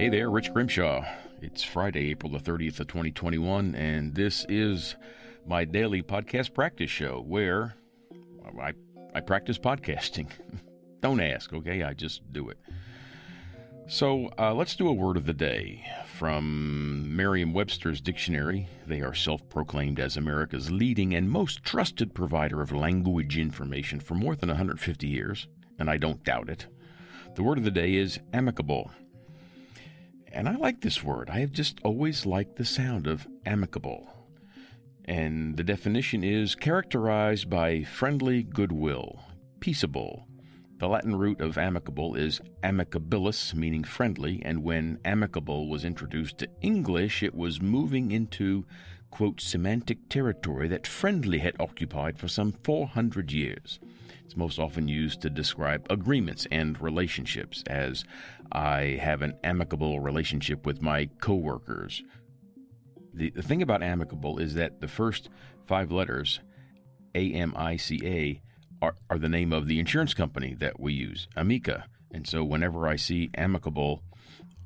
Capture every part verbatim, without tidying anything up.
Hey there, Rich Grimshaw. It's Friday, April the thirtieth of twenty twenty-one, and this is my daily podcast practice show where I, I practice podcasting. Don't ask, okay? I just do it. So uh, let's do a word of the day from Merriam-Webster's dictionary. They are self-proclaimed as America's leading and most trusted provider of language information for more than one hundred fifty years, and I don't doubt it. The word of the day is amicable. And I like this word. I have just always liked the sound of amicable. And the definition is characterized by friendly goodwill, peaceable. The Latin root of amicable is amicabilis, meaning friendly, and when amicable was introduced to English, it was moving into, quote, semantic territory that friendly had occupied for some four hundred years. It's most often used to describe agreements and relationships, as I have an amicable relationship with my coworkers. The, the thing about amicable is that the first five letters, A M I C A, Are, are the name of the insurance company that we use, Amica. And so whenever I see amicable,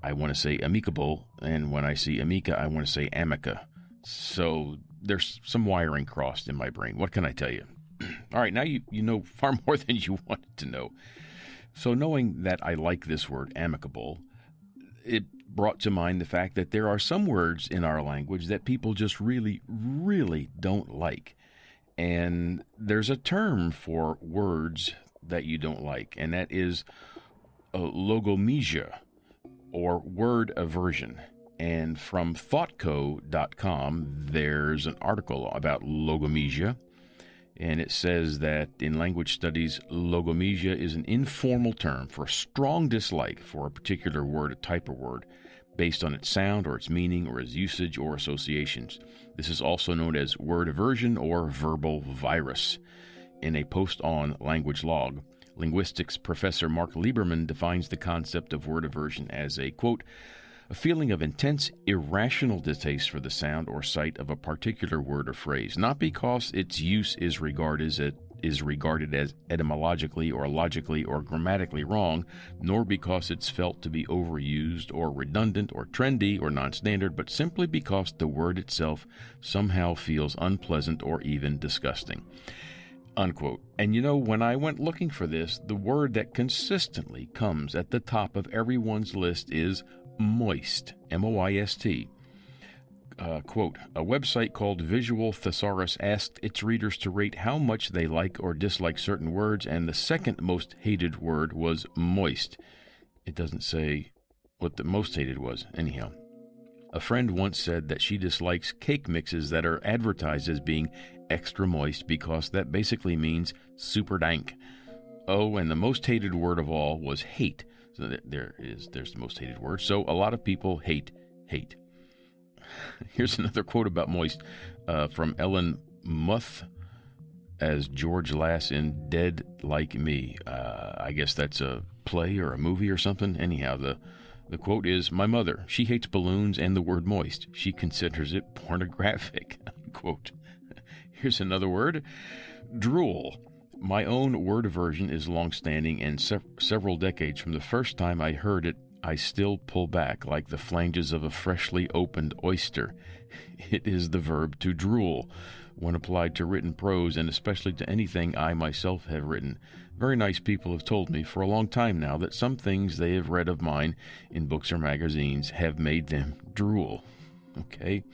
I want to say amicable, and when I see Amica, I want to say Amica. So there's some wiring crossed in my brain. What can I tell you? All right, now you, you know far more than you wanted to know. So knowing that I like this word, amicable, it brought to mind the fact that there are some words in our language that people just really, really don't like. And there's a term for words that you don't like, and that is uh, logomesia, or word aversion. And from thoughtco dot com, there's an article about logomesia, and it says that in language studies, logomesia is an informal term for strong dislike for a particular word, a type of word, based on its sound or its meaning or its usage or associations. This is also known as word aversion or verbal virus. In a post on Language Log, linguistics professor Mark Lieberman defines the concept of word aversion as a, quote, a feeling of intense, irrational distaste for the sound or sight of a particular word or phrase, not because its use is regarded as a is regarded as etymologically or logically or grammatically wrong, nor because it's felt to be overused or redundant or trendy or non-standard, but simply because the word itself somehow feels unpleasant or even disgusting. Unquote. And you know, when I went looking for this, the word that consistently comes at the top of everyone's list is moist, M O I S T. Uh, quote, a website called Visual Thesaurus asked its readers to rate how much they like or dislike certain words, and the second most hated word was moist. It doesn't say what the most hated was, anyhow. A friend once said that she dislikes cake mixes that are advertised as being extra moist because that basically means super dank. Oh, and the most hated word of all was hate. So th- there is, there's the most hated word. So a lot of people hate hate. Here's another quote about moist uh, from Ellen Muth as George Lass in Dead Like Me. Uh, I guess that's a play or a movie or something. Anyhow, the, the quote is, my mother, she hates balloons and the word moist. She considers it pornographic. Quote. Here's another word, drool. My own word aversion is longstanding, and se- several decades from the first time I heard it, I still pull back like the flanges of a freshly opened oyster. It is the verb to drool, when applied to written prose and especially to anything I myself have written. Very nice people have told me for a long time now that some things they have read of mine in books or magazines have made them drool. Okay.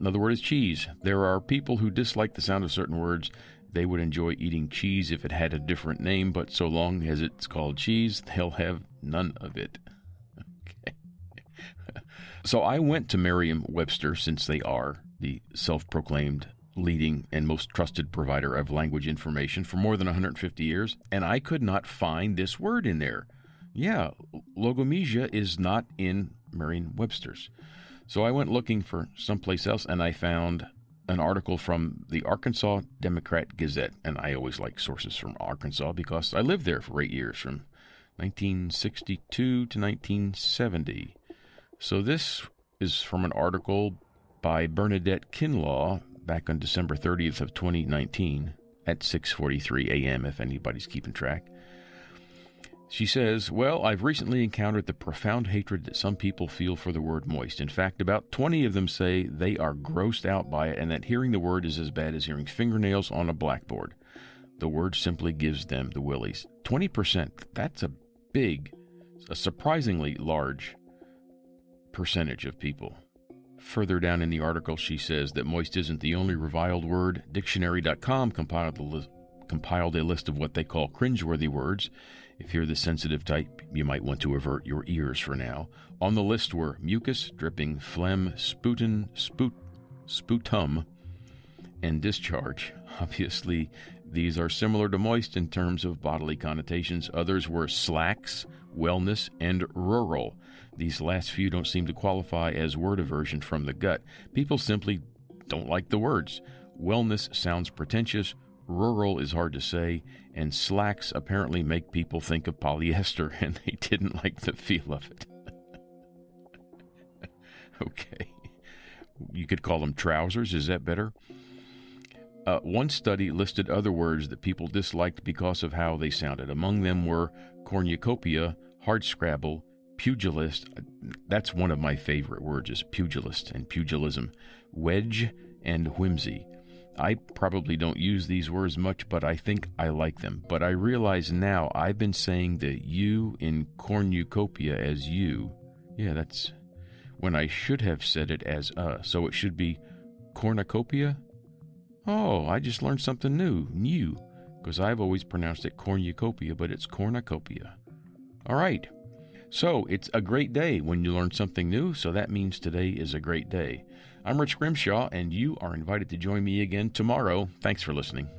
Another word is cheese. There are people who dislike the sound of certain words. They would enjoy eating cheese if it had a different name, but so long as it's called cheese, they'll have none of it. So I went to Merriam-Webster, since they are the self-proclaimed leading and most trusted provider of language information for more than one hundred fifty years, and I could not find this word in there. Yeah, logomesia is not in Merriam-Webster's. So I went looking for someplace else, and I found an article from the Arkansas Democrat Gazette, and I always like sources from Arkansas because I lived there for eight years, from nineteen sixty-two to nineteen seventy. So this is from an article by Bernadette Kinlaw back on December thirtieth of twenty nineteen at six forty-three a.m. if anybody's keeping track. She says, well, I've recently encountered the profound hatred that some people feel for the word moist. In fact, about twenty of them say they are grossed out by it and that hearing the word is as bad as hearing fingernails on a blackboard. The word simply gives them the willies. twenty percent, that's a big, a surprisingly large percentage of people. Further down in the article, she says that moist isn't the only reviled word. Dictionary dot com compiled a list. compiled a list of what they call cringeworthy words. If you're the sensitive type, you might want to avert your ears for now. On the list were mucus, dripping, phlegm, sputin, spoot, sputum, and discharge. Obviously, these are similar to moist in terms of bodily connotations. Others were slacks, wellness, and rural. These last few don't seem to qualify as word aversion from the gut. People simply don't like the words. Wellness sounds pretentious. Rural is hard to say, and slacks apparently make people think of polyester, and they didn't like the feel of it. Okay. You could call them trousers. Is that better? Uh, one study listed other words that people disliked because of how they sounded. Among them were cornucopia, hardscrabble, pugilist. That's one of my favorite words, is pugilist and pugilism, wedge, and whimsy. I probably don't use these words much, but I think I like them. But I realize now I've been saying the U in cornucopia as you. Yeah, that's when I should have said it as uh. So it should be cornucopia? Oh, I just learned something new, new, because I've always pronounced it cornucopia, but it's cornucopia. All right. So it's a great day when you learn something new, so that means today is a great day. I'm Rich Grimshaw, and you are invited to join me again tomorrow. Thanks for listening.